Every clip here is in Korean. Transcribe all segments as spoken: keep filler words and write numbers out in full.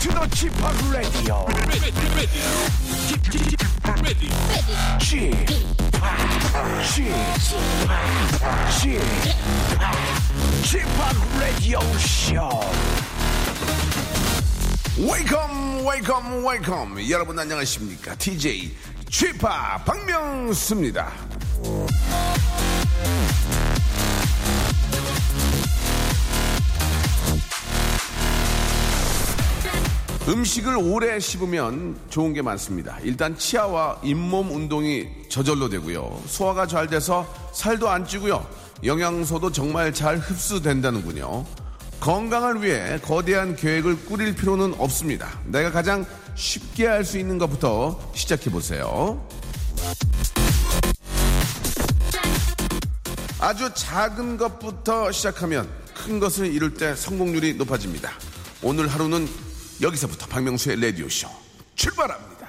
to the 치파 라디오. 치파, 치파, 치파, 치파 라디오 쇼. 웨이컴, 웨이컴, 웨이컴. 여러분 안녕하십니까? 디제이 치파 박명수입니다. 음식을 오래 씹으면 좋은 게 많습니다. 일단 치아와 잇몸 운동이 저절로 되고요. 소화가 잘 돼서 살도 안 찌고요. 영양소도 정말 잘 흡수된다는군요. 건강을 위해 거대한 계획을 꾸릴 필요는 없습니다. 내가 가장 쉽게 할 수 있는 것부터 시작해보세요. 아주 작은 것부터 시작하면 큰 것을 이룰 때 성공률이 높아집니다. 오늘 하루는 여기서부터 박명수의 라디오쇼 출발합니다.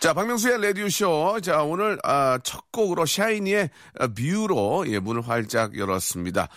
자, 박명수의 라디오쇼. 자, 오늘 아, 첫 곡으로 샤이니의 뷰로 예, 문을 활짝 열었습니다.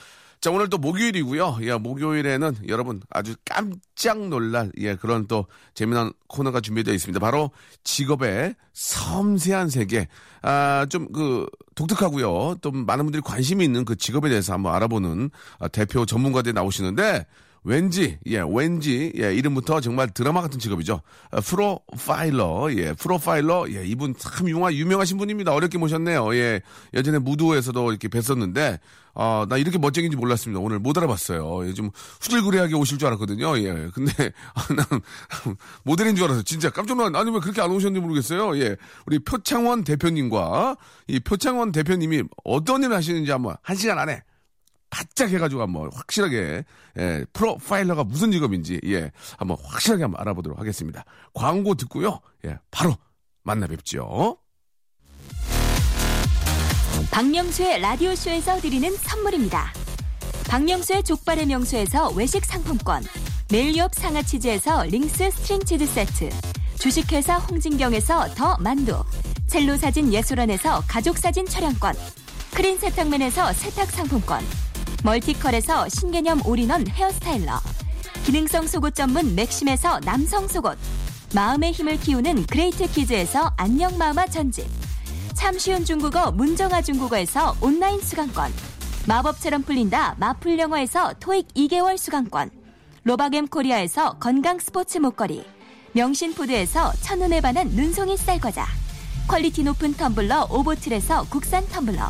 자, 오늘 또 목요일이고요. 예, 목요일에는 여러분 아주 깜짝 놀랄 예, 그런 또 재미난 코너가 준비되어 있습니다. 바로 직업의 섬세한 세계. 아, 좀 그 독특하고요. 또 많은 분들이 관심이 있는 그 직업에 대해서 한번 알아보는 아, 대표 전문가들이 나오시는데 왠지, 예, 왠지, 예, 이름부터 정말 드라마 같은 직업이죠. 프로파일러, 예, 프로파일러, 예, 이분 참 유명, 유명하신 분입니다. 어렵게 모셨네요. 예, 예전에 무도에서도 이렇게 뵀었는데, 아, 나 이렇게 멋쟁인지 몰랐습니다. 오늘 못 알아봤어요. 예, 좀 후질구레하게 오실 줄 알았거든요. 예, 근데, 아, 난, 모델인 줄 알아서 진짜 깜짝 놀랐는데, 아니, 왜 그렇게 안 오셨는지 모르겠어요. 예, 우리 표창원 대표님과, 이 표창원 대표님이 어떤 일을 하시는지 한번, 한 시간 안에, 바짝 해가지고 한번 확실하게 예, 프로파일러가 무슨 직업인지 예, 한번 확실하게 한번 알아보도록 하겠습니다. 광고 듣고요. 예, 바로 만나 뵙죠. 박명수의 라디오쇼에서 드리는 선물입니다. 박명수의 족발의 명수에서 외식 상품권, 메일옆 상하치즈에서 링스 스트링치즈 세트, 주식회사 홍진경에서 더 만두, 첼로사진예술원에서 가족사진 촬영권, 크린 세탁맨에서 세탁 상품권, 멀티컬에서 신개념 올인원 헤어스타일러, 기능성 속옷 전문 맥심에서 남성 속옷, 마음의 힘을 키우는 그레이트 키즈에서 안녕마마 전집, 참 쉬운 중국어 문정아 중국어에서 온라인 수강권, 마법처럼 풀린다 마풀영어에서 토익 이 개월 수강권, 로바겜 코리아에서 건강 스포츠 목걸이, 명신푸드에서 첫눈에 반한 눈송이 쌀과자, 퀄리티 높은 텀블러 오보틀에서 국산 텀블러,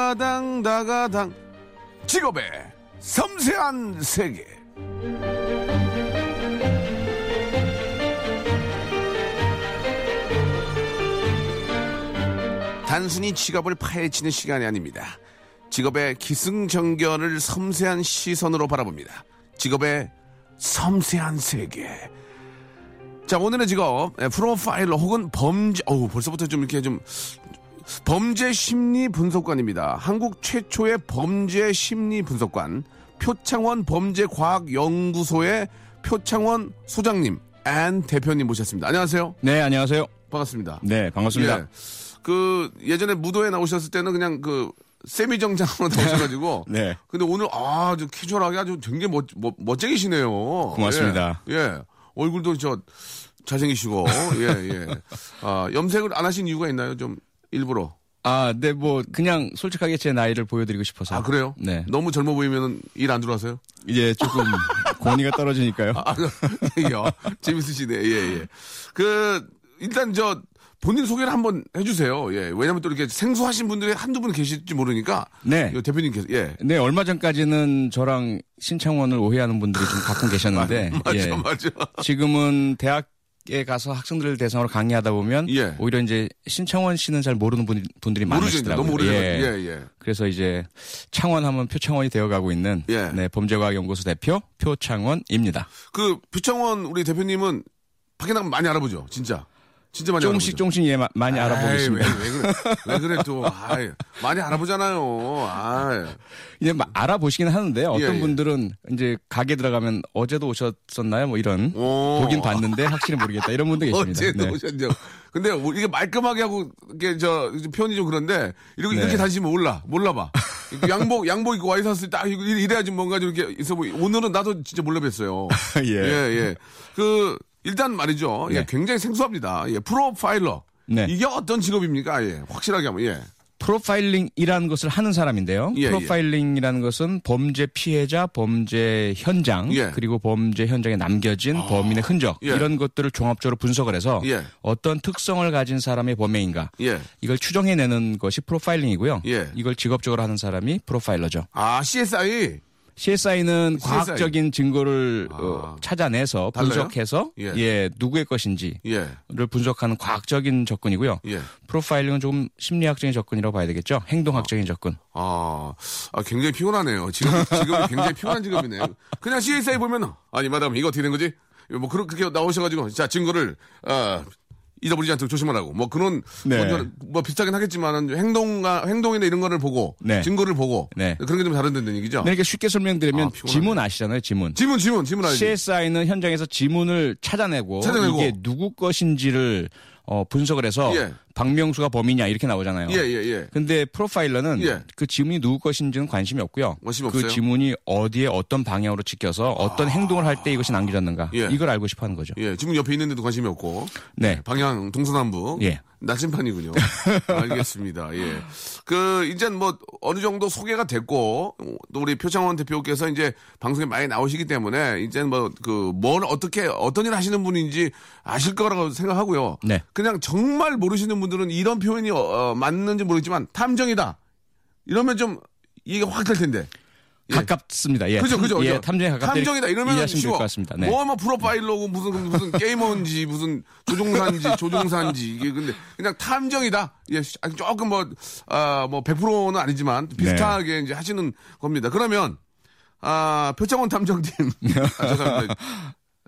다가당 다가당 직업의 섬세한 세계. 단순히 직업을 파헤치는 시간이 아닙니다. 직업의 기승전결을 섬세한 시선으로 바라봅니다. 직업의 섬세한 세계. 자, 오늘의 직업 프로파일러 혹은 범죄. 어우, 벌써부터 좀 이렇게 좀 범죄 심리 분석관입니다. 한국 최초의 범죄 심리 분석관, 표창원 범죄과학연구소의 표창원 소장님 앤 대표님 모셨습니다. 안녕하세요. 네, 안녕하세요. 반갑습니다. 네, 반갑습니다. 예, 그 예전에 무도에 나오셨을 때는 그냥 그 세미 정장으로 나오셔가지고, 네. 근데 오늘 아, 좀 캐주얼하게 아주 굉장히 멋, 멋 멋쟁이시네요. 고맙습니다. 예, 예. 얼굴도 저 잘생기시고, 예, 예. 아, 염색을 안 하신 이유가 있나요, 좀? 일부러. 아, 네, 뭐, 그냥 솔직하게 제 나이를 보여드리고 싶어서. 아, 그래요? 네. 너무 젊어 보이면 일 안 들어와서요? 예, 조금 권위가 떨어지니까요. 아, 아, 재밌으시네. 예, 예. 그, 일단 저, 본인 소개를 한번 해주세요. 예. 왜냐면 또 이렇게 생소하신 분들이 한두 분 계실지 모르니까. 네. 대표님께서, 예. 네, 얼마 전까지는 저랑 신창원을 오해하는 분들이 좀 가끔 계셨는데. 맞아, 예. 맞아. 지금은 대학 대학에 가서 학생들을 대상으로 강의하다 보면 예. 오히려 이제 신창원 씨는 잘 모르는 분, 분들이 많으시더라고요. 너무 오래전. 예. 예, 예. 그래서 이제 창원하면 표창원이 되어가고 있는 예. 네, 범죄과학연구소 대표 표창원입니다. 그 표창원 우리 대표님은 밖에 나가면 많이 알아보죠, 진짜. 진짜 많이 조금씩 알아보죠. 조금씩 예, 마, 많이 알아보겠습니다. 왜, 왜 그래? 왜 그래 또? 아이, 많이 알아보잖아요. 아이. 이제 알아보시긴 하는데요. 어떤 예, 분들은 예. 이제 가게 들어가면 어제도 오셨었나요? 뭐 이런 오. 보긴 봤는데 확실히 모르겠다 이런 분도 계십니다. 어제도 네. 오셨죠. 근데 이게 말끔하게 하고 이게 저 표현이 좀 그런데 이렇게 네. 이렇게 다니시면 몰라 몰라봐. 양복 양복 입고 와이셔츠 딱 이래야지 뭔가 좀 이렇게 있어 보이. 오늘은 나도 진짜 몰라뵀어요. 예. 예 예. 그 일단 말이죠. 네. 예, 굉장히 생소합니다. 예, 프로파일러. 네. 이게 어떤 직업입니까? 예, 확실하게 하면. 예. 프로파일링이라는 것을 하는 사람인데요. 예, 프로파일링이라는 예. 것은 범죄 피해자, 범죄 현장, 예. 그리고 범죄 현장에 남겨진 아. 범인의 흔적 예. 이런 것들을 종합적으로 분석을 해서 예. 어떤 특성을 가진 사람의 범행인가 예. 이걸 추정해내는 것이 프로파일링이고요. 예. 이걸 직업적으로 하는 사람이 프로파일러죠. 아, 씨에스아이? 씨에스아이는 씨에스아이. 과학적인 증거를 아. 어, 찾아내서 달라요? 분석해서 예. 예, 누구의 것인지를 예. 분석하는 과학적인 접근이고요. 예. 프로파일링은 조금 심리학적인 접근이라고 봐야 되겠죠. 행동학적인 아. 접근. 아, 아 굉장히 피곤하네요. 지금 지금 굉장히 피곤한 직업이네요. 그냥 씨에스아이 보면 아니 마담 이거 어떻게 된 거지? 뭐 그렇게 나오셔가지고 자 증거를 아, 잊어버리지 않도록 조심하라고. 뭐 그런 네. 뭐, 뭐 비슷하긴 하겠지만 행동과 행동이나 이런 거를 보고 네. 증거를 보고 네. 그런 게 좀 다른다는 얘기죠. 네, 이렇게 쉽게 설명드리면 아, 지문 아시잖아요, 지문. 지문, 지문, 지문 알지. 씨에스아이는 현장에서 지문을 찾아내고, 찾아내고. 이게 누구 것인지를 어, 분석을 해서 예. 박명수가 범인이야 이렇게 나오잖아요. 예예예. 예, 예. 근데 프로파일러는 예. 그 지문이 누구 것인지는 관심이 없고요. 관심 그 없어요? 지문이 어디에 어떤 방향으로 찍혀서 어떤 아... 행동을 할 때 이것이 남겨졌는가 예. 이걸 알고 싶어하는 거죠. 예. 지문 옆에 있는데도 관심이 없고. 네. 방향 동서남북. 예. 나침판이군요. 알겠습니다. 예. 그 이제 뭐 어느 정도 소개가 됐고 또 우리 표창원 대표께서 이제 방송에 많이 나오시기 때문에 이제 뭐 그 뭘 어떻게 어떤 일 하시는 분인지 아실 거라고 생각하고요. 네. 그냥 정말 모르시는 분들은 이런 표현이 어, 맞는지 모르겠지만 탐정이다. 이러면 좀 이해가 확 될 텐데. 예. 가깝습니다. 예. 그죠, 그죠. 예, 탐정에 가깝다. 탐정이다. 이러면 쉬워. 네. 뭐, 뭐, 프로파일러고 무슨, 무슨 게이머인지, 무슨 조종사인지, 조종사인지. 이게 근데 그냥 탐정이다. 예, 조금 뭐, 아, 뭐, 백 퍼센트는 아니지만 비슷하게 네. 이제 하시는 겁니다. 그러면, 아, 표창원 탐정팀. 아, 죄송합니다.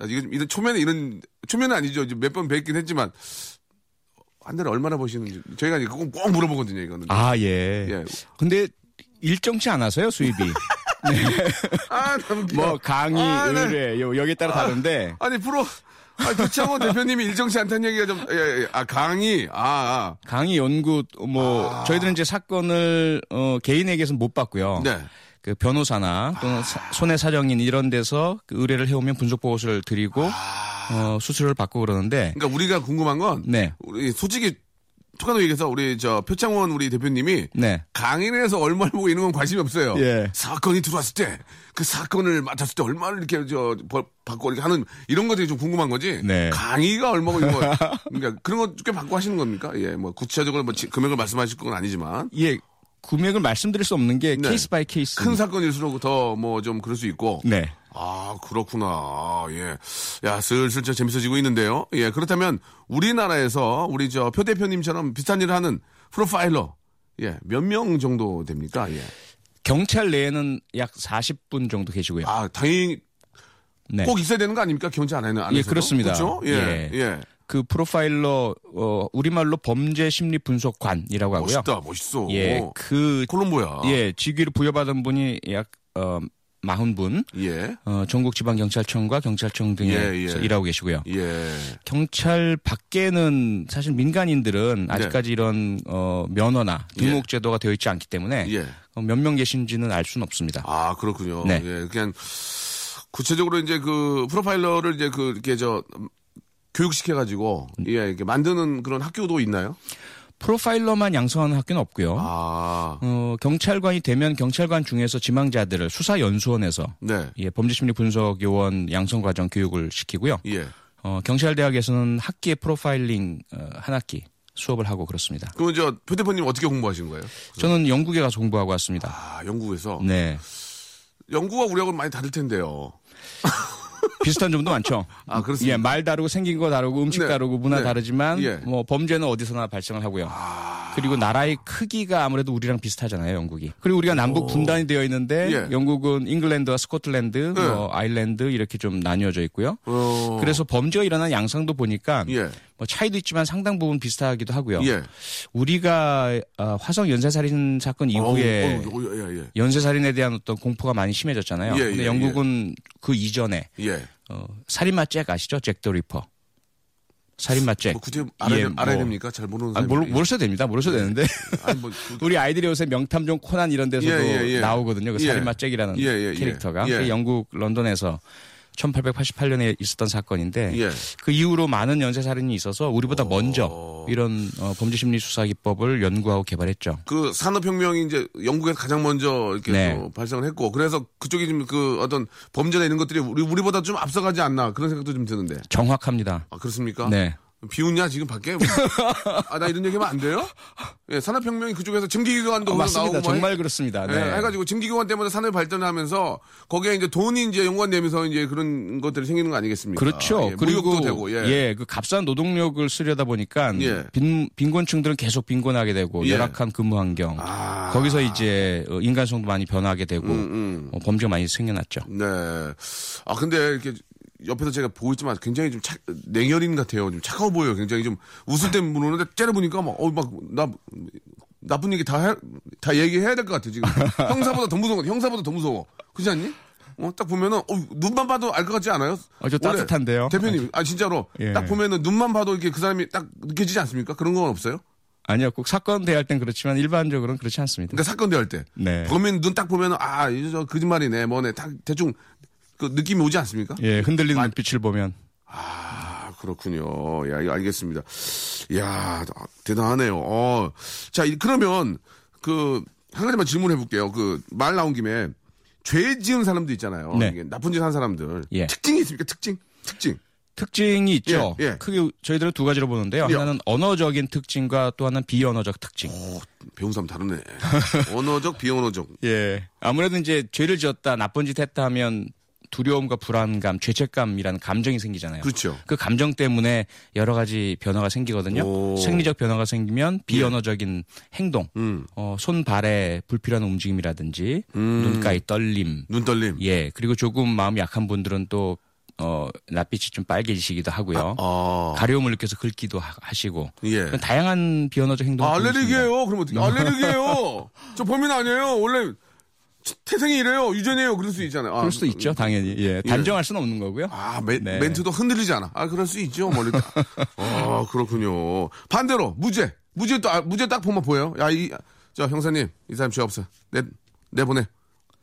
아, 이런 초면에 이런, 초면은 아니죠. 몇 번 뵙긴 했지만. 한 달에 얼마나 버시는지. 저희가 이거 꼭 물어보거든요, 이거는. 아, 예. 예. 근데 일정치 않아서요, 수입이. 네. 아, 뭐 강의, 아, 의뢰 네. 여기에 따라 다른데 아, 아니 프로 아니, 표창원 대표님이 일정치 않다는 얘기가 좀 예, 예. 아 강의 아, 아 강의 연구 뭐 아. 저희들은 이제 사건을 어, 개인에게서는 못 받고요. 네. 그 변호사나 또는 아. 사, 손해사정인 이런 데서 그 의뢰를 해오면 분석 보고서를 드리고 아. 어, 수술을 받고 그러는데. 그러니까 우리가 궁금한 건 네. 우리 솔직히. 토카노 얘기해서 우리 저 표창원 우리 대표님이 네. 강의를 해서 얼마를 보고 이런 건 관심이 없어요. 예. 사건이 들어왔을 때 그 사건을 맡았을 때 얼마를 이렇게 저 받고 이렇게 하는 이런 것들이 좀 궁금한 거지. 네. 강의가 얼마고 이런 거 그러니까 그런 거 꽤 받고 하시는 겁니까? 예, 뭐 구체적으로 뭐 금액을 말씀하실 건 아니지만. 예. 금액을 말씀드릴 수 없는 게 네. 케이스 바이 케이스. 큰 사건일수록 더 뭐 좀 그럴 수 있고. 네. 아, 그렇구나. 아, 예. 야, 슬슬 저 재밌어지고 있는데요. 예. 그렇다면 우리나라에서 우리 저 표 대표님처럼 비슷한 일을 하는 프로파일러. 예. 몇 명 정도 됩니까? 예. 경찰 내에는 약 사십 분 정도 계시고요. 아, 당연히 네. 꼭 있어야 되는 거 아닙니까? 경찰 안에는 안에서. 예, 그렇습니다. 그렇죠? 예. 예. 예. 그 프로파일러 어 우리말로 범죄 심리 분석관이라고 하고요. 멋있다. 멋있어. 예. 그 콜롬보야. 예. 직위를 부여받은 분이 약 어 사십 분, 예. 어, 전국 지방 경찰청과 경찰청 등에 예, 예. 일하고 계시고요. 예. 경찰 밖에는 사실 민간인들은 아직까지 예. 이런 어, 면허나 등록 예. 제도가 되어 있지 않기 때문에 예. 어, 몇 명 계신지는 알 수는 없습니다. 아 그렇군요. 네. 예, 그냥 구체적으로 이제 그 프로파일러를 이제 그 이렇게 저 교육시켜 가지고 예 이렇게 만드는 그런 학교도 있나요? 프로파일러만 양성하는 학교는 없고요. 아. 어, 경찰관이 되면 경찰관 중에서 지망자들을 수사연수원에서 네. 예, 범죄심리분석요원 양성과정 교육을 시키고요. 예. 어, 경찰대학에서는 학기에 프로파일링 어, 한 학기 수업을 하고 그렇습니다. 그럼 저 표 대표님 어떻게 공부하신 거예요? 그래서. 저는 영국에 가서 공부하고 왔습니다. 아, 영국에서? 네. 영국과 우리하고는 많이 다를 텐데요. 비슷한 점도 많죠. 아, 그렇습니다. 예, 말 다르고 생긴 거 다르고 음식 네. 다르고 문화 네. 다르지만 예. 뭐 범죄는 어디서나 발생을 하고요. 아... 그리고 나라의 크기가 아무래도 우리랑 비슷하잖아요, 영국이. 그리고 우리가 남북 분단이 되어 있는데 예. 영국은 잉글랜드와 스코틀랜드, 예. 뭐 아일랜드 이렇게 좀 나뉘어져 있고요. 오... 그래서 범죄가 일어난 양상도 보니까 예. 뭐 차이도 있지만 상당 부분 비슷하기도 하고요. 예. 우리가 어, 화성 연쇄살인 사건 이후에 오, 오, 오, 예, 예. 연쇄살인에 대한 어떤 공포가 많이 심해졌잖아요. 예, 근데 예, 영국은 예. 그 이전에 예. 어, 살인마 잭 아시죠? 잭 더 리퍼. 살인마 잭. 뭐 굳이 알아야, 예, 알아야 뭐, 됩니까? 잘 모르는 사람이. 모르, 모르셔도 됩니다. 모르셔도 예. 되는데. 아니, 뭐, 우리 아이들이 요새 명탐정 코난 이런 데서도 예, 예, 예. 나오거든요. 그 예. 살인마 잭이라는 예, 예, 캐릭터가. 예. 영국 런던에서 천팔백팔십팔 년에 있었던 사건인데 예. 그 이후로 많은 연쇄살인이 있어서 우리보다 어... 먼저 이런 어, 범죄심리수사기법을 연구하고 개발했죠. 그 산업혁명이 이제 영국에서 가장 먼저 이렇게 네. 발생을 했고 그래서 그쪽이 좀 그 어떤 범죄나 이런 것들이 우리, 우리보다 좀 앞서가지 않나 그런 생각도 좀 드는데. 정확합니다. 아, 그렇습니까? 네. 비웃냐 지금 밖에? 아, 나 이런 얘기하면 안 돼요? 예, 산업혁명이 그쪽에서 증기기관도 어, 맞습니다. 나오고 정말 해, 그렇습니다. 네. 예, 해가지고 증기기관 때문에 산업이 발전하면서 거기에 이제 돈이 이제 연관되면서 이제 그런 것들이 생기는 거 아니겠습니까? 그렇죠. 예, 그리고 되고, 예. 예, 그 값싼 노동력을 쓰려다 보니까 예. 빈 빈곤층들은 계속 빈곤하게 되고 예. 열악한 근무 환경 아. 거기서 이제 인간성도 많이 변하게 되고 음, 음. 범죄가 많이 생겨났죠. 네. 아 근데 이렇게. 옆에서 제가 보고 있지만 굉장히 좀 착, 냉혈인 같아요. 좀 착하고 보여요. 굉장히 좀 웃을 때 물었는데 째려보니까 막, 어, 막, 나, 나쁜 얘기 다 해, 다 얘기해야 될 것 같아, 지금. 형사보다 더 무서워. 형사보다 더 무서워. 그렇지 않니? 어, 딱 보면은, 어, 눈만 봐도 알 것 같지 않아요? 아, 저 따뜻한데요? 대표님, 아, 진짜로. 예. 딱 보면은 눈만 봐도 이렇게 그 사람이 딱 느껴지지 않습니까? 그런 건 없어요? 아니요, 꼭 사건 대할 땐 그렇지만 일반적으로는 그렇지 않습니다. 그러니까 사건 대할 때. 네. 범인 눈 딱 보면은, 아, 저 거짓말이네, 뭐네. 딱 대충. 그 느낌이 오지 않습니까? 예, 흔들리는 아, 빛을 보면. 아, 그렇군요. 야, 이거 알겠습니다. 이야, 대단하네요. 어, 자, 그러면 그 한 가지만 질문해 볼게요. 그 말 나온 김에 죄 지은 사람도 있잖아요. 네. 이게 나쁜 짓 한 사람들. 예. 특징이 있습니까? 특징, 특징. 특징이 있죠. 예, 예. 크게 저희들은 두 가지로 보는데요. 예. 하나는 언어적인 특징과 또 하나는 비언어적 특징. 오, 배운 사람 다르네. 언어적, 비언어적. 예. 아무래도 이제 죄를 지었다, 나쁜 짓 했다 하면 두려움과 불안감, 죄책감이라는 감정이 생기잖아요. 그렇죠. 그 감정 때문에 여러 가지 변화가 생기거든요. 오. 생리적 변화가 생기면 비언어적인 예. 행동, 음. 어, 손, 발에 불필요한 움직임이라든지 음. 눈가의 떨림, 눈 떨림. 예, 그리고 조금 마음이 약한 분들은 또 어, 낯빛이 좀 빨개지시기도 하고요. 아, 아. 가려움을 느껴서 긁기도 하, 하시고. 예. 다양한 비언어적 행동. 아, 알레르기예요. 그럼 어떻게? 알레르기예요. 저 범인 아니에요. 원래. 태생이 이래요. 유전이에요. 그럴 수 있잖아요. 아, 그럴 수도 있죠. 당연히. 예. 단정할 수는 없는 거고요. 아, 매, 네. 멘트도 흔들리지 않아. 아, 그럴 수 있죠. 멀리. 아, 그렇군요. 반대로 무죄. 무죄 또 아, 무죄 딱 보면 보여요. 야, 이 저 형사님, 이 사람 죄 없어. 내 내보내.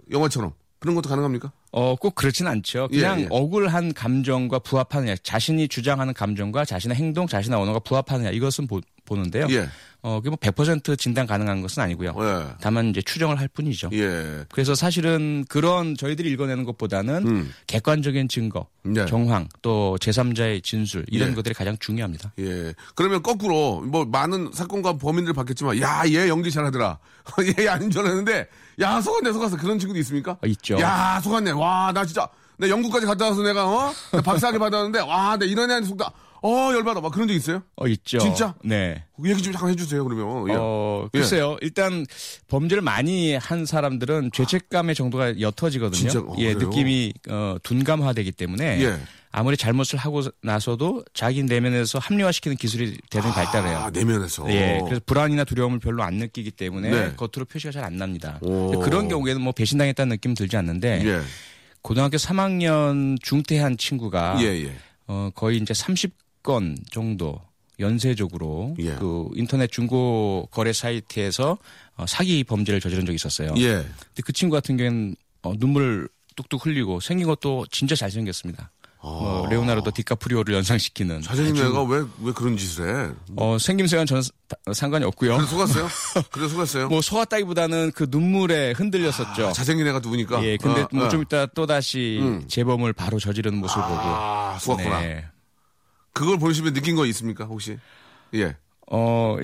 영화처럼. 그런 것도 가능합니까? 어, 꼭 그렇진 않죠. 그냥 예, 예. 억울한 감정과 부합하느냐, 자신이 주장하는 감정과 자신의 행동, 자신의 언어가 부합하느냐 이것은 보, 보는데요. 예. 어, 그게 뭐 백 퍼센트 진단 가능한 것은 아니고요. 예. 다만 이제 추정을 할 뿐이죠. 예. 그래서 사실은 그런 저희들이 읽어내는 것보다는 음. 객관적인 증거, 예. 정황, 또 제삼자의 진술 이런 예. 것들이 가장 중요합니다. 예. 그러면 거꾸로 뭐 많은 사건과 범인들을 봤겠지만, 야, 얘 연기 잘하더라. 얘 아닌 줄 알았는데, 야, 속았네, 속았어. 그런 친구도 있습니까? 있죠. 야, 속았네. 와, 나 진짜, 내 영국까지 갔다 와서 내가, 어? 나 박사학위 받았는데, 와, 내 이런 애한테 속다. 어, 열받아. 막 그런 적 있어요? 어, 있죠. 진짜? 네. 얘기 좀 잠깐 해주세요, 그러면. 어, 예. 글쎄요. 일단, 범죄를 많이 한 사람들은 죄책감의 정도가 옅어지거든요. 진짜? 어, 예, 그래요? 느낌이, 어, 둔감화되기 때문에. 예. 아무리 잘못을 하고 나서도 자기 내면에서 합리화시키는 기술이 대단히 아, 발달해요. 아, 내면에서. 예. 그래서 불안이나 두려움을 별로 안 느끼기 때문에. 네. 겉으로 표시가 잘 안 납니다. 오. 그런 경우에는 뭐 배신당했다는 느낌 들지 않는데. 예. 고등학교 삼 학년 중퇴한 친구가. 예, 예. 어, 거의 이제 삼십 건 정도 연쇄적으로 예. 그 인터넷 중고 거래 사이트에서 어, 사기 범죄를 저지른 적이 있었어요. 예. 근데 그 친구 같은 경우에는 어, 눈물 뚝뚝 흘리고 생긴 것도 진짜 잘생겼습니다. 아. 뭐 레오나르도 디카프리오를 연상시키는. 자전인애가 왜, 왜 그런 짓을 해? 어, 생김새와는 전 상관이 없고요. 그래서 속았어요? 그래서 속았어요? 뭐 속았다기보다는 그 눈물에 흔들렸었죠. 아, 자생긴 애가 누우니까. 예, 근데 아, 뭐 좀 네. 이따 또다시 음. 재범을 바로 저지르는 모습을 아, 보고. 아, 속았구나. 네. 그걸 보시면 느낀 거 있습니까, 혹시? 예. 어,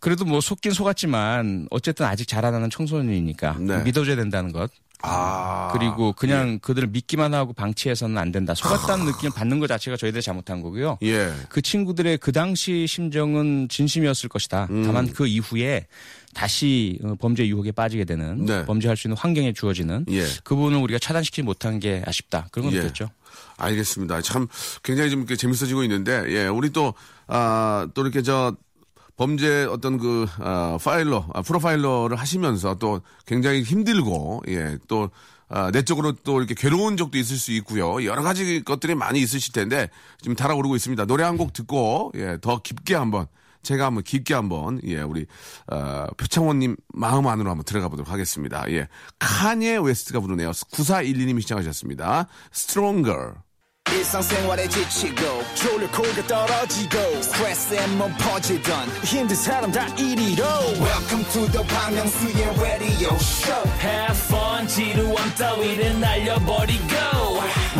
그래도 뭐 속긴 속았지만 어쨌든 아직 자라나는 청소년이니까 네. 믿어줘야 된다는 것. 아. 그리고 그냥 예. 그들을 믿기만 하고 방치해서는 안 된다. 속았다는 아. 느낌을 받는 것 자체가 저희들이 잘못한 거고요. 예. 그 친구들의 그 당시 심정은 진심이었을 것이다. 음. 다만 그 이후에 다시 범죄 유혹에 빠지게 되는 네. 범죄할 수 있는 환경에 주어지는 예. 그 부분을 우리가 차단시키지 못한 게 아쉽다. 그런 건 예. 그렇죠. 알겠습니다. 참 굉장히 좀 재밌어지고 있는데 예, 우리 또, 아, 또 이렇게 저 범죄 어떤 그 어, 파일러, 아, 프로파일러를 하시면서 또 굉장히 힘들고 예, 또 아, 내적으로 또 이렇게 괴로운 적도 있을 수 있고요. 여러 가지 것들이 많이 있으실 텐데 지금 달아오르고 있습니다. 노래 한 곡 듣고 예, 더 깊게 한번 제가 한번 깊게 한번 예, 우리 어, 표창원님 마음 안으로 한번 들어가 보도록 하겠습니다. 예, 카니에 웨스트가 부르네요. 구사일이 님이 시청하셨습니다. Stronger. 일상생활에 지치고, 졸려 코가 떨어지고, 스트레스에 몸 퍼지던, 힘든 사람 다 이리로. Welcome to the 박명수의 radio show. Have fun, 지루함 따위를 날려버리고.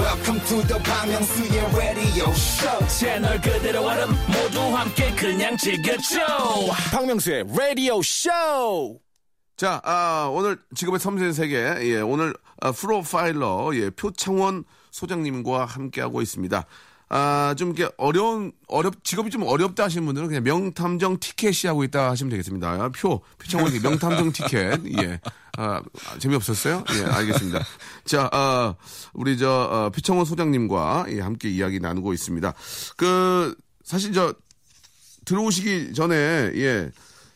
Welcome to the 박명수의 radio show. 채널 그대로 알음 모두 함께 그냥 즐겨줘. 박명수의 radio show. 자, 아, 오늘 직업의 섬세한 세계, 예, 오늘 아, 프로파일러, 예, 표창원 소장님과 함께하고 있습니다. 아, 좀 이렇게 어려운, 어렵, 직업이 좀 어렵다 하시는 분들은 그냥 명탐정 티켓이 하고 있다 하시면 되겠습니다. 표, 표창원 명탐정 티켓. 예. 아, 재미없었어요? 예, 알겠습니다. 자, 아, 우리 저, 어, 표창원 소장님과 예, 함께 이야기 나누고 있습니다. 그, 사실 저, 들어오시기 전에, 예,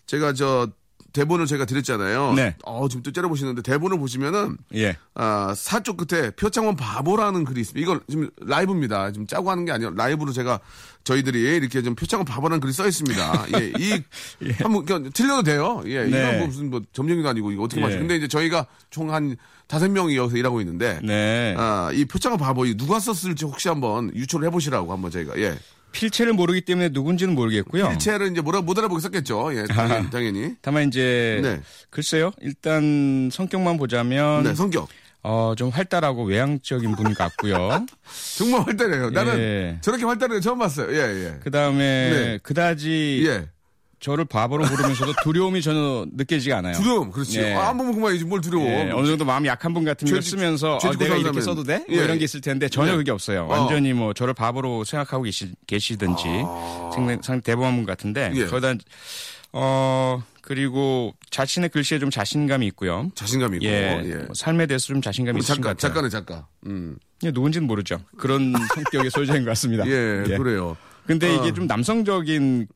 제가 저, 대본을 제가 드렸잖아요. 네. 어, 지금 또 째려보시는데 대본을 보시면은. 예. 아, 사쪽 끝에 표창원 바보라는 글이 있습니다. 이건 지금 라이브입니다. 지금 짜고 하는 게 아니라 라이브로 제가 저희들이 이렇게 좀 표창원 바보라는 글이 써 있습니다. 예. 이, 예. 한번, 그러니까 틀려도 돼요. 예. 네. 이건 뭐 무슨 뭐 점쟁이도 아니고 이거 어떻게 맞지. 예. 근데 이제 저희가 총 한 다섯 명이 여기서 일하고 있는데. 네. 아, 이 표창원 바보, 이 누가 썼을지 혹시 한번 유추를 해보시라고 한번 저희가. 예. 필체를 모르기 때문에 누군지는 모르겠고요. 필체를 이제 뭐라 못 알아보겠었겠죠. 예, 당연히. 아, 당연히. 다만 이제 네. 글쎄요. 일단 성격만 보자면 네, 성격. 어, 좀 활달하고 외향적인 분 같고요. 정말 활달해요. 나는 예. 저렇게 활달해요. 처음 봤어요. 예, 예. 그다음에 네. 그다지 예. 저를 바보로 부르면서도 두려움이 전혀 느껴지지 않아요. 두려움, 그렇지. 예. 아, 한 번만 그만이지 뭘 두려워. 예. 어느 정도 마음이 약한 분 같은 걸 쓰면서 어, 내가 이렇게 써도 돼? 예. 뭐 이런 게 있을 텐데 전혀 예. 그게 없어요. 완전히 뭐 저를 바보로 생각하고 계시, 계시든지 아. 상당히 대범한 분 같은데 예. 거기다 어 그리고 자신의 글씨에 좀 자신감이 있고요. 자신감이 있고. 예. 예. 뭐 삶에 대해서 좀 자신감이 있으신 것 같아요. 작가네 작가. 음. 예, 누군지는 모르죠. 그런 성격의 소유자인 것 같습니다. 예, 예. 그래요. 근데 아. 이게 좀 남성적인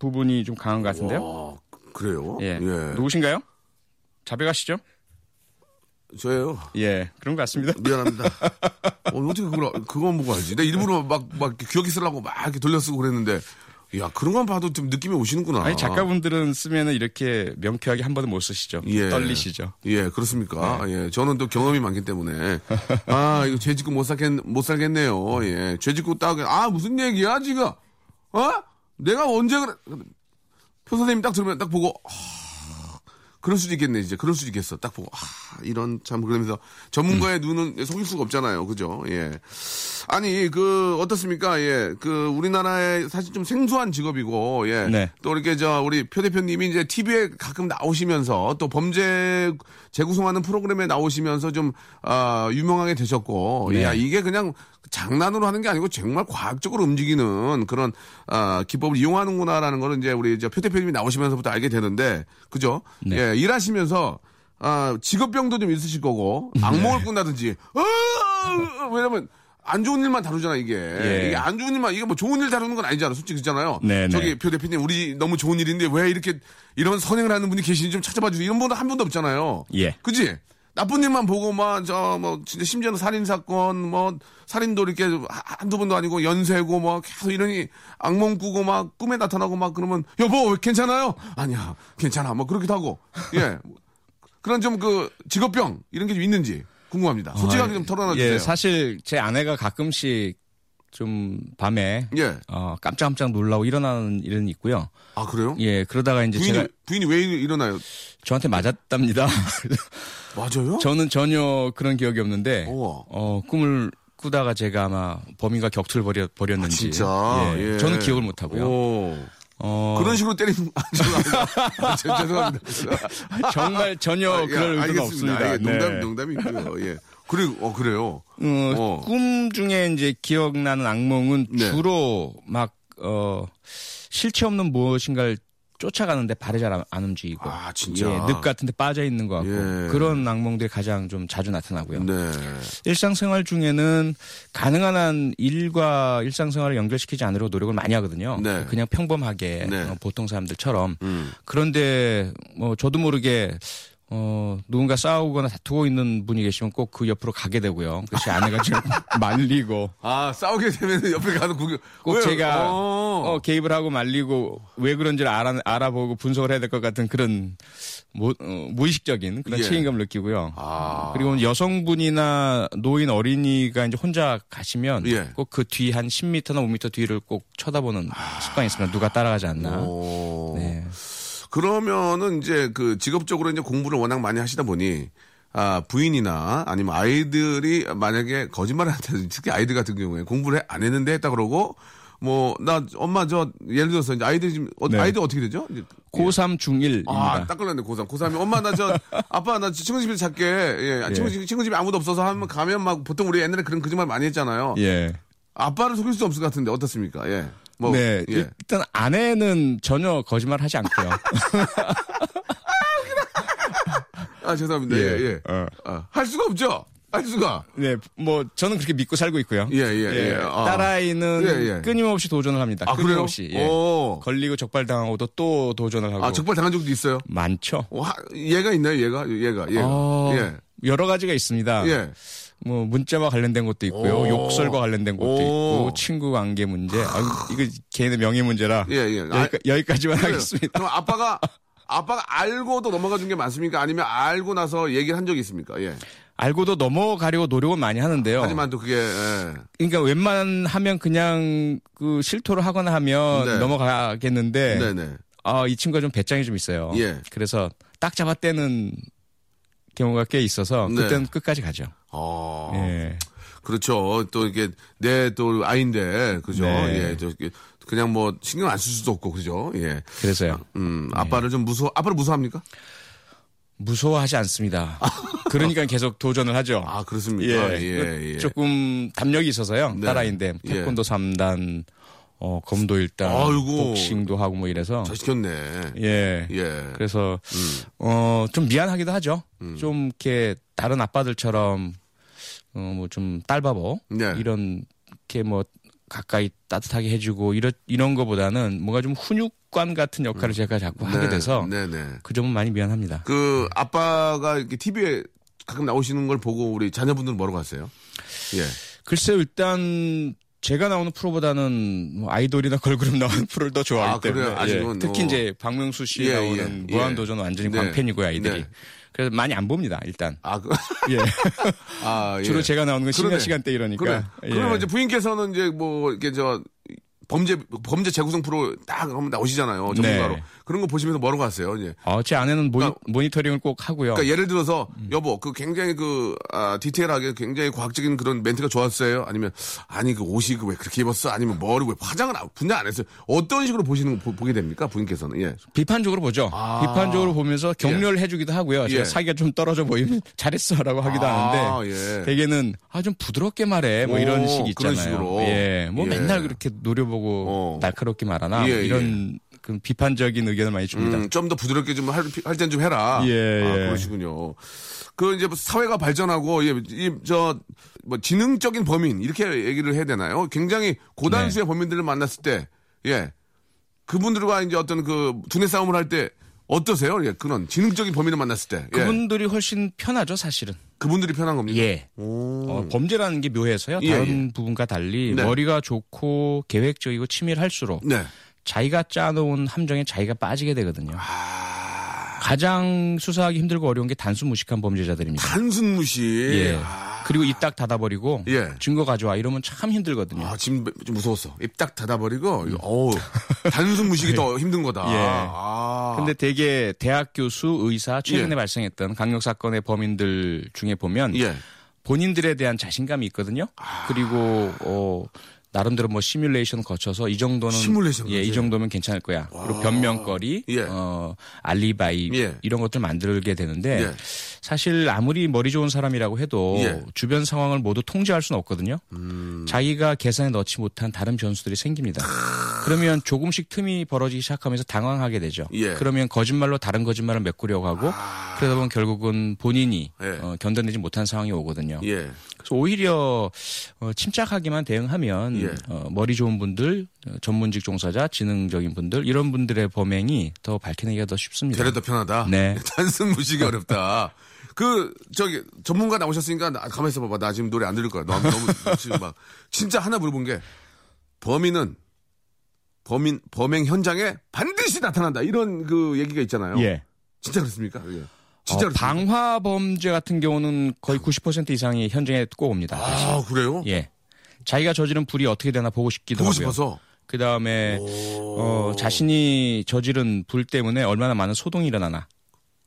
부분이 좀 강한 것 같은데요. 와, 그래요? 예. 예. 누구신가요? 자백하시죠? 저예요. 예, 그런 것 같습니다. 미안합니다. 어, 어떻게 그걸 그건 보고 알지? 내가 일부러 막 막 기억이 쓰려고 막 이렇게 돌려쓰고 그랬는데, 야 그런 건 봐도 좀 느낌이 오시는구나. 아니 작가분들은 쓰면은 이렇게 명쾌하게 한 번은 못 쓰시죠. 예. 떨리시죠. 예, 그렇습니까? 네. 예, 저는 또 경험이 많기 때문에 아 이거 죄 짓고 못 살겠 못 살겠네요. 예, 죄 짓고 딱 아 무슨 얘기야 지금? 어? 내가 언제 그래? 표 선생님 딱 들으면 딱 보고 아, 그럴 수도 있겠네 이제 그럴 수도 있겠어 딱 보고 아, 이런 참 그러면서 전문가의 음. 눈은 속일 수가 없잖아요 그죠? 예 아니 그 어떻습니까? 예 그 우리나라의 사실 좀 생소한 직업이고 예 또 네. 이렇게 저 우리 표 대표님이 이제 티비에 가끔 나오시면서 또 범죄 재구성하는 프로그램에 나오시면서 좀 아, 유명하게 되셨고 네. 야 이게 그냥 장난으로 하는 게 아니고 정말 과학적으로 움직이는 그런 어, 기법을 이용하는구나라는 거는 이제 우리 표 대표님이 나오시면서부터 알게 되는데 그죠? 네. 예, 일하시면서 어, 직업병도 좀 있으실 거고 악몽을 네. 꾼다든지 어! 왜냐면 안 좋은 일만 다루잖아 이게. 예. 이게 안 좋은 일만 이게 뭐 좋은 일 다루는 건 아니잖아 솔직히 그렇잖아요. 네, 저기 네. 표 대표님 우리 너무 좋은 일인데 왜 이렇게 이런 선행을 하는 분이 계시는지 좀 찾아봐 주세요. 이런 분은 한 분도 없잖아요. 예. 그지? 나쁜 일만 보고, 막, 저, 뭐, 진짜 심지어는 살인사건, 뭐, 살인도 이렇게 한두 번도 아니고, 연쇄고, 막, 계속 이러니, 악몽 꾸고, 막, 꿈에 나타나고, 막, 그러면, 여보, 괜찮아요? 아니야, 괜찮아. 막, 그렇기도 하고. 예. 그런 좀 그, 직업병, 이런 게 좀 있는지 궁금합니다. 솔직하게 좀 털어놔주세요. 예, 사실, 제 아내가 가끔씩, 좀 밤에 예. 어, 깜짝깜짝 놀라고 일어나는 일은 있고요. 아 그래요? 예 그러다가 이제 부인이, 제가 부인이 왜 일어나요? 저한테 맞았답니다. 맞아요? 저는 전혀 그런 기억이 없는데 어, 꿈을 꾸다가 제가 아마 범인과 격투를 벌였, 벌였는지 아, 진짜? 예, 예. 저는 기억을 못 하고요. 오. 어... 그런 식으로 때리는 아, 죄송합니다. 죄송합니다. 정말 전혀 아, 그럴 아, 의도가 없습니다. 예, 농담, 네. 농담이고요. 예. 그리고 어 그래요. 어, 어. 꿈 중에 이제 기억나는 악몽은 네. 주로 막 어, 실체 없는 무엇인가를 쫓아가는데 발이 잘 안 움직이고, 아, 진짜? 예, 늪 같은데 빠져 있는 것 같고 예. 그런 악몽들이 가장 좀 자주 나타나고요. 네. 일상생활 중에는 가능한 한 일과 일상생활을 연결시키지 않으려고 노력을 많이 하거든요. 네. 그냥 평범하게 네. 어, 보통 사람들처럼 음. 그런데 뭐 저도 모르게. 어, 누군가 싸우거나 다투고 있는 분이 계시면 꼭 그 옆으로 가게 되고요. 그래서 아내가 좀 말리고. 아, 싸우게 되면 옆에 가서 구경. 꼭 왜요? 제가 어, 개입을 하고 말리고 왜 그런지를 알아, 알아보고 분석을 해야 될 것 같은 그런 무, 어, 무의식적인 그런 예. 책임감을 느끼고요. 아. 그리고 여성분이나 노인 어린이가 이제 혼자 가시면 예. 꼭 그 뒤 한 십 미터나 오 미터 뒤를 꼭 쳐다보는 아. 습관이 있습니다. 누가 따라가지 않나. 오. 네. 그러면은 이제 그 직업적으로 이제 공부를 워낙 많이 하시다 보니 아 부인이나 아니면 아이들이 만약에 거짓말을 한다든지 특히 아이들 같은 경우에 공부를 안 했는데 했다 그러고 뭐 나 엄마 저 예를 들어서 이제 아이들이 지금 네. 아이들 어떻게 되죠? 고삼 중일입니다. 아, 딱 걸렸네 고삼. 고삼이 엄마 나 저 아빠 나 친구 집에 잘게. 예. 예. 친구 집 친구 집에 아무도 없어서 하면 가면 막 보통 우리 옛날에 그런 거짓말 많이 했잖아요. 예. 아빠를 속일 수 없을 것 같은데 어떻습니까? 예. 뭐, 네, 예. 일단 아내는 전혀 거짓말하지 않고요. 아 죄송합니다. 예, 예. 예. 어. 아, 할 수가 없죠. 할 수가. 네, 뭐 저는 그렇게 믿고 살고 있고요. 예, 예, 예. 예. 아. 딸아이는 예, 예. 끊임없이 도전을 합니다. 아, 끊임없이. 그래요? 예. 오. 걸리고 적발당하고도 또 도전을 하고. 아 적발당한 적도 있어요? 많죠. 와, 얘가 있나요? 얘가, 얘가, 얘가. 어, 예. 여러 가지가 있습니다. 예. 뭐 문자와 관련된 것도 있고요, 욕설과 관련된 것도 있고, 친구 관계 문제, 아, 이거 개인의 명예 문제라. 예, 예. 여기까, 아, 여기까지만 그래요. 하겠습니다. 그럼 아빠가 아빠가 알고도 넘어가준 게 많습니까? 아니면 알고 나서 얘기를 한 적이 있습니까? 예. 알고도 넘어가려고 노력은 많이 하는데요. 하지만 또 그게 예. 그러니까 웬만하면 그냥 그 실토를 하거나 하면 네. 넘어가겠는데, 네네. 아, 이 친구가 좀 배짱이 좀 있어요. 예. 그래서 딱 잡아 떼는. 경우가 꽤 있어서 그때는 네. 끝까지 가죠. 아, 예. 그렇죠. 또 이게 내 또 아이인데 그죠. 네. 예, 저 그냥 뭐 신경 안 쓸 수도 없고 그죠. 예. 그래서요. 음, 아빠를 예. 좀 무서워. 아빠를 무서워합니까? 무서워하지 않습니다. 그러니까 계속 도전을 하죠. 아 그렇습니까? 예, 예, 예. 조금 담력이 있어서요. 네. 딸아이인데 태권도 예. 삼 단. 어, 검도 일단, 아이고, 복싱도 하고 뭐 이래서. 잘 시켰네. 예. 예. 그래서, 음. 어, 좀 미안하기도 하죠. 음. 좀 이렇게 다른 아빠들처럼, 어, 뭐 좀 딸바보. 네. 이런, 이렇게 뭐 가까이 따뜻하게 해주고 이런, 이런 거보다는 뭔가 좀 훈육관 같은 역할을 음. 제가 자꾸 네. 하게 돼서. 네네. 그 점은 많이 미안합니다. 그 아빠가 이렇게 티비에 가끔 나오시는 걸 보고 우리 자녀분들은 뭐라고 하세요? 예. 글쎄요, 일단, 제가 나오는 프로보다는 뭐 아이돌이나 걸그룹 나오는 프로를 더 좋아하기 아, 때문에 그래요? 아직은 예. 특히 이제 박명수 씨 예, 나오는 예, 무한도전 예. 완전히 광팬이고요 아이들이 네. 그래서 많이 안 봅니다 일단 아, 그... 예. 아, 예. 주로 제가 나오는 건 심야 시간대 이러니까 그래. 예. 그러면 이제 부인께서는 이제 뭐 이렇게 저 범죄 범죄 재구성 프로 딱 한번 나오시잖아요 전문가로 네. 그런 거 보시면서 뭐라고 하세요 이제 어, 제 아내는 모니, 그러니까, 모니터링을 꼭 하고요. 그러니까 예를 들어서 음. 여보 그 굉장히 그 아, 디테일하게 굉장히 과학적인 그런 멘트가 좋았어요. 아니면 아니 그 옷이 그 왜 그렇게 입었어? 아니면 머리 왜 화장을 분장 안 했어요? 어떤 식으로 보시는 거 보, 보게 됩니까 부인께서는? 예. 비판적으로 보죠. 아. 비판적으로 보면서 격려를 예. 해주기도 하고요. 제가 예. 사기가 좀 떨어져 보이면 잘했어라고 하기도 아, 하는데 예. 대개는 아 좀 부드럽게 말해 뭐 오, 이런 식이 있잖아요. 그런 식으로. 예. 뭐 예. 맨날 그렇게 노려보고 어. 날카롭게 말하나 예, 이런 예. 그 비판적인 의견을 많이 줍니다. 음, 좀 더 부드럽게 좀 할 할 땐 좀 해라. 예, 아, 예. 그러시군요. 그 이제 사회가 발전하고 예, 이 저 뭐 지능적인 범인 이렇게 얘기를 해야 되나요? 굉장히 고단수의 네. 범인들을 만났을 때 예. 그분들과 이제 어떤 그 두뇌 싸움을 할 때 어떠세요? 예, 그런 지능적인 범인을 만났을 때 예. 그분들이 훨씬 편하죠, 사실은. 그분들이 편한 겁니다. 예. 어, 범죄라는 게 묘해서요. 예, 다른 예. 부분과 달리 네. 머리가 좋고 계획적이고 치밀할수록 네. 자기가 짜놓은 함정에 자기가 빠지게 되거든요. 아... 가장 수사하기 힘들고 어려운 게 단순 무식한 범죄자들입니다. 단순 무식. 예. 아... 그리고 입 딱 닫아버리고 예. 증거 가져와 이러면 참 힘들거든요. 아, 지금 좀 무서웠어. 입 딱 닫아버리고 음. 어우, 단순 무식이 더 힘든 거다. 예. 아... 근데 되게 대학 교수, 의사 최근에 예. 발생했던 강력 사건의 범인들 중에 보면 예. 본인들에 대한 자신감이 있거든요. 아... 그리고 어. 나름대로 뭐 시뮬레이션 거쳐서 이 정도는 시뮬레이션 예, 이 정도면 괜찮을 거야. 와. 그리고 변명거리, 예. 어, 알리바이 예. 이런 것들 만들게 되는데 예. 사실 아무리 머리 좋은 사람이라고 해도 예. 주변 상황을 모두 통제할 수는 없거든요. 음. 자기가 계산에 넣지 못한 다른 변수들이 생깁니다. 아. 그러면 조금씩 틈이 벌어지기 시작하면서 당황하게 되죠. 예. 그러면 거짓말로 다른 거짓말을 메꾸려고 하고 아. 그러다 보면 결국은 본인이 예. 어, 견뎌내지 못한 상황이 오거든요. 예. 그래서 오히려 어, 침착하게만 대응하면 예. 어, 머리 좋은 분들, 전문직 종사자, 지능적인 분들 이런 분들의 범행이 더 밝혀내기가 더 쉽습니다. 그래도 편하다. 네. 단순 무식이 어렵다. 그 저기 전문가 나오셨으니까 나, 가만히 있어봐봐. 나 지금 노래 안 들을 거야. 너무 너무 지금 막 진짜 하나 물어본 게 범인은 범인 범행 현장에 반드시 나타난다. 이런 그 얘기가 있잖아요. 예. 진짜 그렇습니까? 예. 진짜로 어, 방화 범죄 같은 경우는 거의 구십 퍼센트 이상이 현장에 꼭 옵니다. 아 사실. 그래요? 예. 자기가 저지른 불이 어떻게 되나 보고 싶기도 보고 하고요. 싶어서. 그다음에 어, 자신이 저지른 불 때문에 얼마나 많은 소동이 일어나나.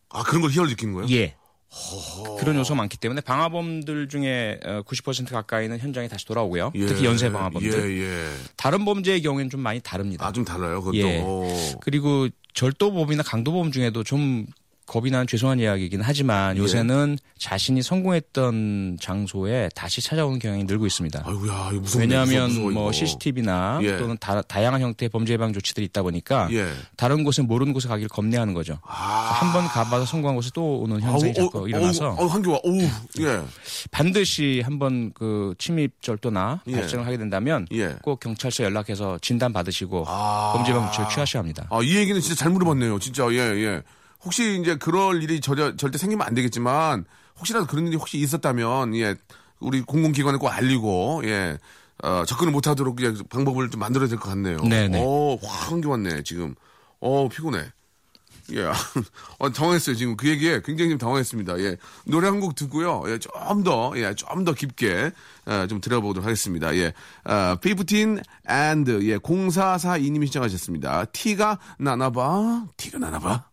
아 그런 걸 희열을 느낀 거예요? 예. 허허. 그런 요소가 많기 때문에 방화범들 중에 구십 퍼센트 가까이는 현장에 다시 돌아오고요. 예. 특히 연쇄 방화범들. 예. 예. 다른 범죄의 경우에는 좀 많이 다릅니다. 아, 좀 달라요? 그것도. 예. 그리고 절도범이나 강도범 중에도 좀 겁이 난 죄송한 이야기이긴 하지만 요새는 예. 자신이 성공했던 장소에 다시 찾아오는 경향이 늘고 있습니다. 아이고야, 이거 무섭네, 왜냐하면 무서워, 무서워, 뭐 씨씨티비나 예. 또는 다, 다양한 형태의 범죄 예방 조치들이 있다 보니까 예. 다른 곳에 모르는 곳에 가기를 겁내하는 거죠. 아~ 한 번 가봐서 성공한 곳에 또 오는 현상이 아, 오, 자꾸 오, 일어나서 오, 오, 한교와, 오, 예. 반드시 한번 그 침입 절도나 예. 발생을 하게 된다면 예. 꼭 경찰서 연락해서 진단 받으시고 아~ 범죄 예방 조치를 취하셔야 합니다. 아, 이 얘기는 진짜 잘 물어봤네요. 진짜 예 예. 혹시 이제 그럴 일이 절대, 절대 생기면 안 되겠지만 혹시라도 그런 일이 혹시 있었다면 예 우리 공공기관에 꼭 알리고 예 어, 접근을 못하도록 그냥 방법을 좀 만들어야 될 것 같네요. 네네. 오, 확 옮겨왔네 지금. 어 피곤해. 예, 어, 당황했어요 지금 그 얘기에 굉장히 좀 당황했습니다. 예 노래 한 곡 듣고요. 예 좀 더 예 좀 더 깊게 예, 좀 들어보도록 하겠습니다. 예, 어, 십오 앤드 예 공사사이님이 신청하셨습니다. 티가 나나봐, 티가 나나봐.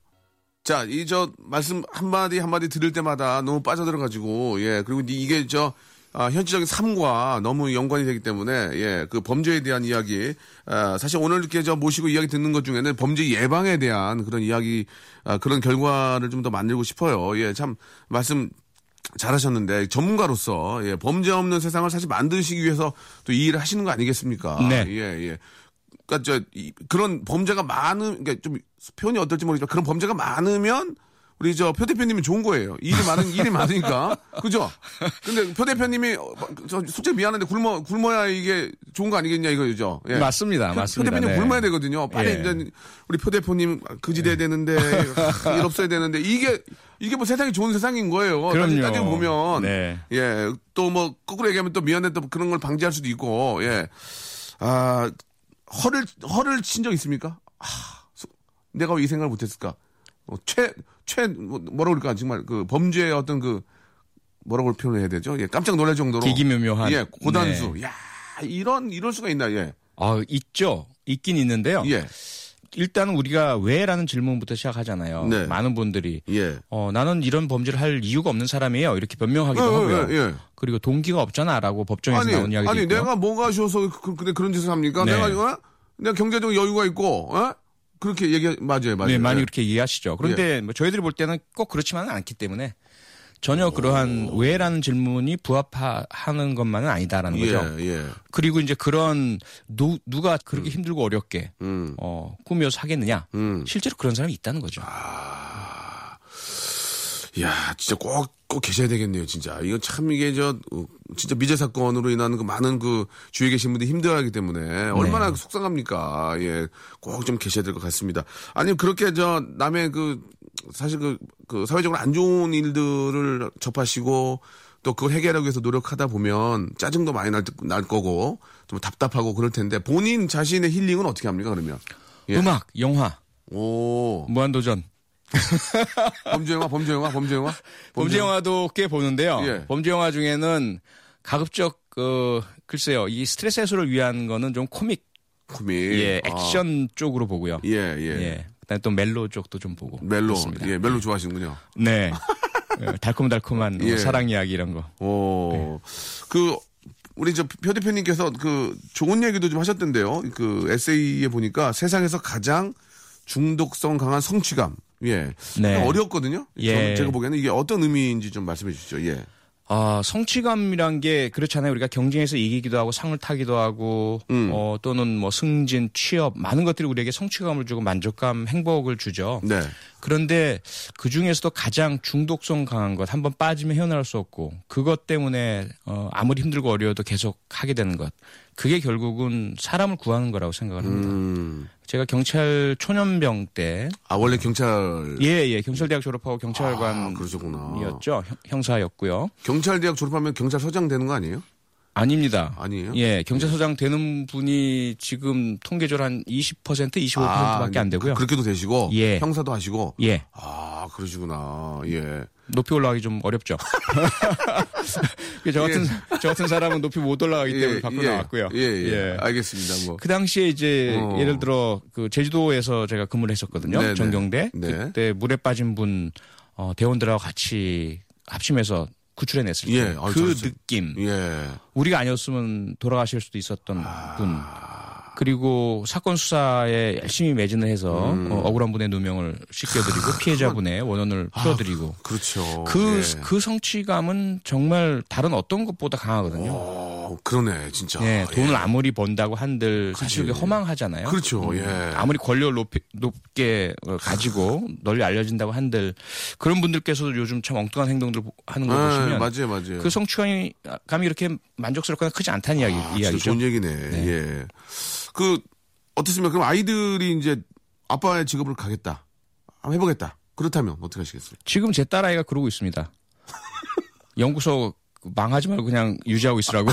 자, 이, 저, 말씀 한마디 한마디 들을 때마다 너무 빠져들어가지고, 예, 그리고 이게 저, 아, 현실적인 삶과 너무 연관이 되기 때문에, 예, 그 범죄에 대한 이야기, 아, 사실 오늘 이렇게 저 모시고 이야기 듣는 것 중에는 범죄 예방에 대한 그런 이야기, 아, 그런 결과를 좀 더 만들고 싶어요. 예, 참, 말씀 잘하셨는데, 전문가로서, 예, 범죄 없는 세상을 사실 만드시기 위해서 또 이 일을 하시는 거 아니겠습니까? 네. 예, 예. 그러니까 저 이, 그런 범죄가 많은 그러니까 좀 표현이 어떨지 모르지만 그런 범죄가 많으면 우리 저 표 대표님이 좋은 거예요. 일이 많은 일이 많으니까 그죠? 근데 표 대표님이 저 솔직히 미안한데 굶어 굶어야 이게 좋은 거 아니겠냐 이거죠? 예. 맞습니다, 표, 맞습니다. 표 대표님 네. 굶어야 되거든요. 빨리 예. 이제 우리 표 대표님 그지돼야 되는데 일 없어야 되는데 이게 이게 뭐 세상이 좋은 세상인 거예요. 그럼요. 따지고 보면 네. 예, 또 뭐 거꾸로 얘기하면 또 미안해 또 그런 걸 방지할 수도 있고 예, 아. 허를, 허를 친 적 있습니까? 아, 내가 왜 이 생각을 못했을까? 어, 최, 최, 뭐라고 그럴까? 정말 그 범죄의 어떤 그, 뭐라고 표현해야 되죠? 예, 깜짝 놀랄 정도로. 기기묘묘한. 예, 고단수. 네. 야 이런, 이럴 수가 있나, 예. 아, 있죠. 있긴 있는데요. 예. 일단 우리가 왜라는 질문부터 시작하잖아요. 네. 많은 분들이 예. 어, 나는 이런 범죄를 할 이유가 없는 사람이에요. 이렇게 변명하기도 예, 하고요. 예, 예. 그리고 동기가 없잖아라고 법정에서 아니, 나온 이야기도 아니 있고요. 내가 뭐가 쉬워서 그, 그, 그런 짓을 합니까? 네. 내가 어? 내가 경제적 여유가 있고 어? 그렇게 얘기 맞아요, 맞아요. 네, 많이 예. 그렇게 이해하시죠. 그런데 예. 뭐 저희들이 볼 때는 꼭 그렇지만은 않기 때문에 전혀 그러한 오. 왜라는 질문이 부합하는 것만은 아니다라는 예, 거죠. 예. 그리고 이제 그런 누, 누가 그렇게 음. 힘들고 어렵게 음. 어, 꾸며서 하겠느냐. 음. 실제로 그런 사람이 있다는 거죠. 아, 야, 진짜 꼭, 꼭 계셔야 되겠네요. 진짜 이거 참 이게 저 진짜 미제 사건으로 인한 그 많은 그 주위에 계신 분들이 힘들어하기 때문에 네. 얼마나 속상합니까. 예, 꼭 좀 계셔야 될 것 같습니다. 아니면 그렇게 저 남의 그 사실 그, 그 사회적으로 안 좋은 일들을 접하시고 또 그걸 해결하기 위해서 노력하다 보면 짜증도 많이 날, 날 거고 좀 답답하고 그럴 텐데 본인 자신의 힐링은 어떻게 합니까 그러면? 예. 음악, 영화, 오 무한도전. 범죄 영화, 범죄 영화, 범죄 영화. 범죄 영화도 꽤 보는데요. 예. 범죄 영화 중에는 가급적 그 글쎄요 이 스트레스 해소를 위한 거는 좀 코믹, 코믹, 예 액션 아. 쪽으로 보고요. 예 예. 예. 또 멜로 쪽도 좀 보고. 멜로. 그렇습니다. 예, 멜로 좋아하시는군요. 네. 달콤달콤한 예. 사랑 이야기 이런 거. 오. 네. 그 우리 저 표 대표님께서 그 좋은 얘기도 좀 하셨던데요. 그 에세이에 보니까 세상에서 가장 중독성 강한 성취감. 예. 네. 어렵거든요. 예. 제가 보기에는 이게 어떤 의미인지 좀 말씀해 주시죠. 예. 아, 성취감이란 게 그렇잖아요. 우리가 경쟁에서 이기기도 하고 상을 타기도 하고 음. 어, 또는 뭐 승진, 취업 많은 것들이 우리에게 성취감을 주고 만족감, 행복을 주죠. 네. 그런데 그중에서도 가장 중독성 강한 것, 한번 빠지면 헤어나올 수 없고 그것 때문에 어, 아무리 힘들고 어려워도 계속 하게 되는 것. 그게 결국은 사람을 구하는 거라고 생각을 합니다. 음. 제가 경찰 초년병 때. 아, 원래 경찰. 예, 예. 경찰대학 졸업하고 경찰관이었죠. 아, 형사였고요. 경찰대학 졸업하면 경찰서장 되는 거 아니에요? 아닙니다. 아니에요? 예. 경찰서장 되는 분이 지금 통계적으로 한 이십 퍼센트, 이십오 퍼센트 아, 밖에 안 되고요. 그렇게도 되시고. 예. 형사도 하시고. 예. 아, 그러시구나. 예. 높이 올라가기 좀 어렵죠. 저 같은, 예. 저 같은 사람은 높이 못 올라가기 때문에 예, 밖으로 예, 나왔고요. 예, 예. 예. 알겠습니다. 뭐. 그 당시에 이제 어. 예를 들어 그 제주도에서 제가 근무를 했었거든요. 네네. 전경대. 네. 그때 물에 빠진 분, 어, 대원들하고 같이 합심해서 구출해냈을 때. 예. 그 아유, 느낌. 예. 우리가 아니었으면 돌아가실 수도 있었던 아... 분. 그리고 사건 수사에 열심히 매진을 해서 음. 어, 억울한 분의 누명을 씻겨드리고 피해자분의 원혼을 풀어드리고. 아, 그렇죠. 그, 예. 그 성취감은 정말 다른 어떤 것보다 강하거든요. 오, 그러네, 진짜. 예, 돈을 예. 아무리 번다고 한들 사실 그게 허망하잖아요. 그렇죠. 예. 음, 아무리 권력을 높이, 높게 가지고 널리 알려진다고 한들 그런 분들께서도 요즘 참 엉뚱한 행동들 하는 걸 예, 보시면 맞아요, 맞아요. 그 성취감이 이렇게 만족스럽거나 크지 않다는 이야기, 아, 이야기죠. 좋은 얘기네. 네. 예. 그, 어떻습니까? 그럼 아이들이 이제 아빠의 직업을 가겠다. 한번 해보겠다. 그렇다면 어떻게 하시겠어요? 지금 제 딸아이가 그러고 있습니다. 연구소 망하지 말고 그냥 유지하고 있으라고.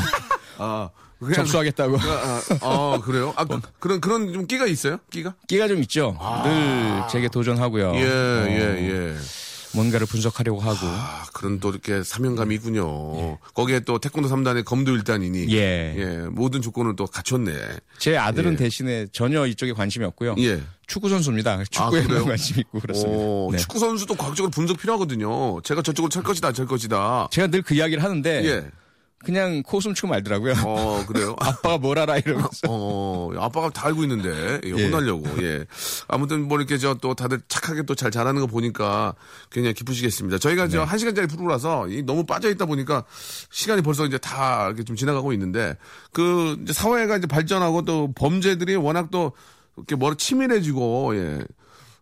아, 그냥, 접수하겠다고. 아, 아, 아, 그래요? 아, 그, 그런, 그런 좀 끼가 있어요? 끼가? 끼가 좀 있죠. 아. 늘 제게 도전하고요. 예, 어, 예, 예. 뭔가를 분석하려고 하고. 아, 그런 또 이렇게 사명감이 있군요. 예. 거기에 또 태권도 삼 단의 검도 일 단이니. 예. 예. 모든 조건을 또 갖췄네. 제 아들은 예. 대신에 전혀 이쪽에 관심이 없고요. 예. 축구선수입니다. 축구에만 아, 관심이 있고 그렇습니다. 오, 네. 축구선수도 과학적으로 분석 필요하거든요. 제가 저쪽으로 찰 것이다, 안 찰 것이다. 제가 늘 그 이야기를 하는데. 예. 그냥 코웃음 치고 말더라고요. 어, 그래요? 아빠가 뭘 알아 이러면서. 어, 아빠가 다 알고 있는데 예, 혼나려고. 예. 아무튼 뭐 이렇게 저 또 다들 착하게 또 잘 잘하는 거 보니까 굉장히 기쁘시겠습니다. 저희가 네. 저 한 시간짜리 프로라서 너무 빠져 있다 보니까 시간이 벌써 이제 다 이렇게 좀 지나가고 있는데 그 이제 사회가 이제 발전하고 또 범죄들이 워낙 또 이렇게 뭐 치밀해지고 예.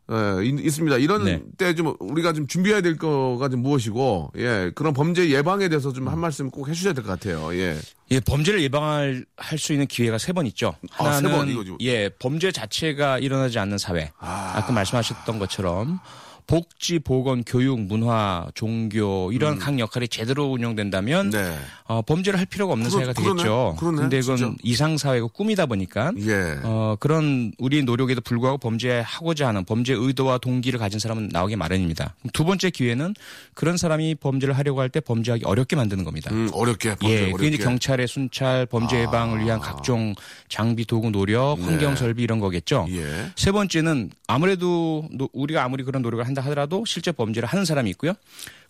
예, 있습니다. 이런 네. 때 좀 우리가 좀 준비해야 될 거가 좀 무엇이고, 예, 그런 범죄 예방에 대해서 좀 한 말씀 꼭 해주셔야 될 것 같아요. 예. 예, 범죄를 예방할 할 수 있는 기회가 세 번 있죠. 하나는, 아, 세 번 이거죠. 예, 범죄 자체가 일어나지 않는 사회. 아. 아까 말씀하셨던 것처럼. 복지, 보건, 교육, 문화, 종교 이런 음. 각 역할이 제대로 운영된다면 네. 어, 범죄를 할 필요가 없는 그러, 사회가 그러네, 되겠죠. 그런데 그건 진짜. 이상사회고 꿈이다 보니까 예. 어, 그런 우리의 노력에도 불구하고 범죄하고자 하는 범죄 의도와 동기를 가진 사람은 나오기 마련입니다. 두 번째 기회는 그런 사람이 범죄를 하려고 할 때 범죄하기 어렵게 만드는 겁니다. 음, 어렵게. 범죄, 예, 어렵게. 그게 경찰의 순찰, 범죄 예방을 아. 위한 각종 장비, 도구, 노력, 환경 네. 설비 이런 거겠죠. 예. 세 번째는 아무래도 노, 우리가 아무리 그런 노력을 한다 하더라도 실제 범죄를 하는 사람이 있고요.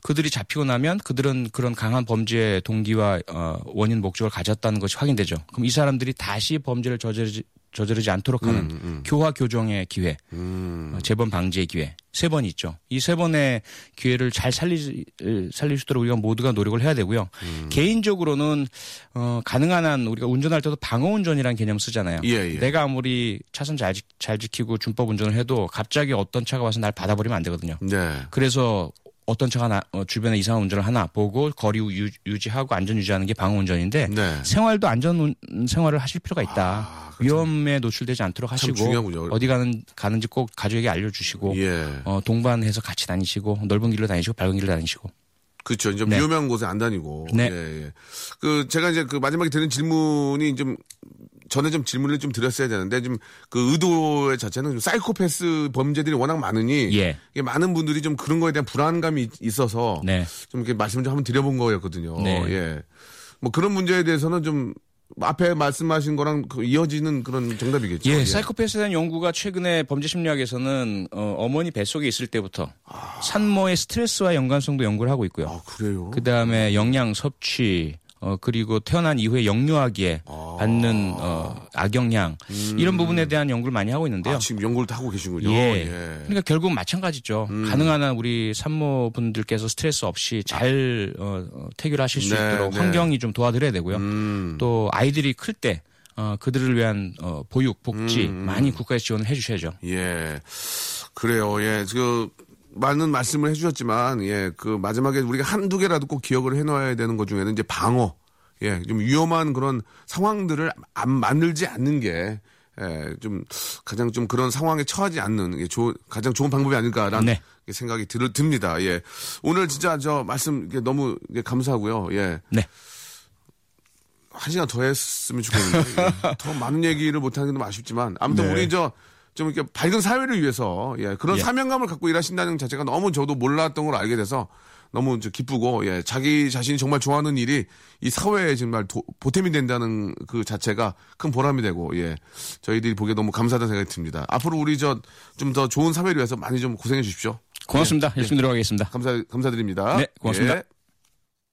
그들이 잡히고 나면 그들은 그런 강한 범죄의 동기와 어, 원인 목적을 가졌다는 것이 확인되죠. 그럼 이 사람들이 다시 범죄를 저지르지, 저지르지 않도록 하는 음, 음. 교화 교정의 기회, 음. 어, 재범 방지의 기회 세 번 있죠. 이 세 번의 기회를 잘 살리, 살릴 수 있도록 우리가 모두가 노력을 해야 되고요. 음. 개인적으로는 어, 가능한 한 우리가 운전할 때도 방어운전이라는 개념 쓰잖아요. 예, 예. 내가 아무리 차선 잘, 잘 지키고 준법 운전을 해도 갑자기 어떤 차가 와서 날 받아버리면 안 되거든요. 네. 그래서 어떤 차가 나, 어, 주변에 이상한 운전을 하나 보고 거리 유, 유지하고 안전 유지하는 게 방어운전인데 네. 생활도 안전 운, 생활을 하실 필요가 있다. 아, 위험에 노출되지 않도록 하시고 어디 가는, 가는지 꼭 가족에게 알려주시고 예. 어, 동반해서 같이 다니시고 넓은 길로 다니시고 밝은 길로 다니시고. 그렇죠. 이제 네. 위험한 곳에 안 다니고. 네. 예, 예. 그 제가 이제 그 마지막에 드는 질문이 좀 전에 좀 질문을 좀 드렸어야 되는데 좀 그 의도의 자체는 좀 사이코패스 범죄들이 워낙 많으니 예. 많은 분들이 좀 그런 거에 대한 불안감이 있어서 네. 좀 이렇게 말씀 좀 한번 드려본 거였거든요. 네. 예. 뭐 그런 문제에 대해서는 좀 앞에 말씀하신 거랑 이어지는 그런 정답이겠죠. 예, 예. 사이코패스에 대한 연구가 최근에 범죄심리학에서는 어, 어머니 뱃속에 있을 때부터 아... 산모의 스트레스와 연관성도 연구를 하고 있고요. 아, 그래요? 그다음에 영양 섭취, 어, 그리고 태어난 이후에 영유아기에 아. 받는 어, 악영향 음. 이런 부분에 대한 연구를 많이 하고 있는데요. 아, 지금 연구를 다 하고 계시군요. 예. 예. 그러니까 결국 마찬가지죠. 음. 가능한 한 우리 산모분들께서 스트레스 없이 잘 어, 태교를 하실 수 네, 있도록 네. 환경이 좀 도와드려야 되고요. 음. 또 아이들이 클 때 어, 그들을 위한 어, 보육, 복지 음. 많이 국가에서 지원을 해 주셔야죠. 예, 그래요. 예, 그 많은 말씀을 해주셨지만, 예, 그 마지막에 우리가 한두 개라도 꼭 기억을 해놔야 되는 것 중에는 이제 방어, 예, 좀 위험한 그런 상황들을 안 만들지 않는 게, 예, 좀 가장 좀 그런 상황에 처하지 않는 게 좋은 가장 좋은 방법이 아닐까라는 네. 생각이 들, 듭니다. 예, 오늘 진짜 저 말씀 너무 감사하고요. 예, 네. 한 시간 더 했으면 좋겠는데 예, 더 많은 얘기를 못 하는 게 너무 아쉽지만 아무튼 네. 우리 저. 좀 이렇게 밝은 사회를 위해서 예, 그런 예. 사명감을 갖고 일하신다는 자체가 너무 저도 몰랐던 걸 알게 돼서 너무 기쁘고 예, 자기 자신이 정말 좋아하는 일이 이 사회에 정말 도, 보탬이 된다는 그 자체가 큰 보람이 되고 예, 저희들이 보기에 너무 감사하다는 생각이 듭니다. 앞으로 우리 저 좀 더 좋은 사회를 위해서 많이 좀 고생해 주십시오. 고맙습니다. 예, 열심히 예. 들어가겠습니다. 감사 감사드립니다. 네, 고맙습니다. 예.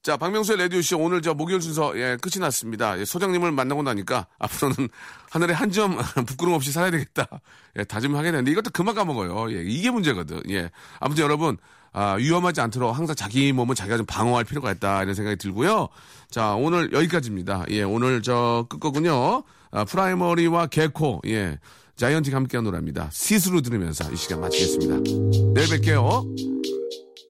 자, 박명수의 라디오쇼 오늘 저 목요일 순서 예, 끝이 났습니다. 예, 소장님을 만나고 나니까 앞으로는 하늘에 한 점 부끄럼 없이 살아야 되겠다. 예, 다짐을 하게 되는데 이것도 그만 까먹어요. 예, 이게 문제거든. 예, 아무튼 여러분 아, 위험하지 않도록 항상 자기 몸은 자기가 좀 방어할 필요가 있다 이런 생각이 들고요. 자, 오늘 여기까지입니다. 예, 오늘 저 끝 거군요. 아, 프라이머리와 개코 예, 자이언티가 함께한 노래입니다. 시스루 들으면서 이 시간 마치겠습니다. 내일 뵐게요.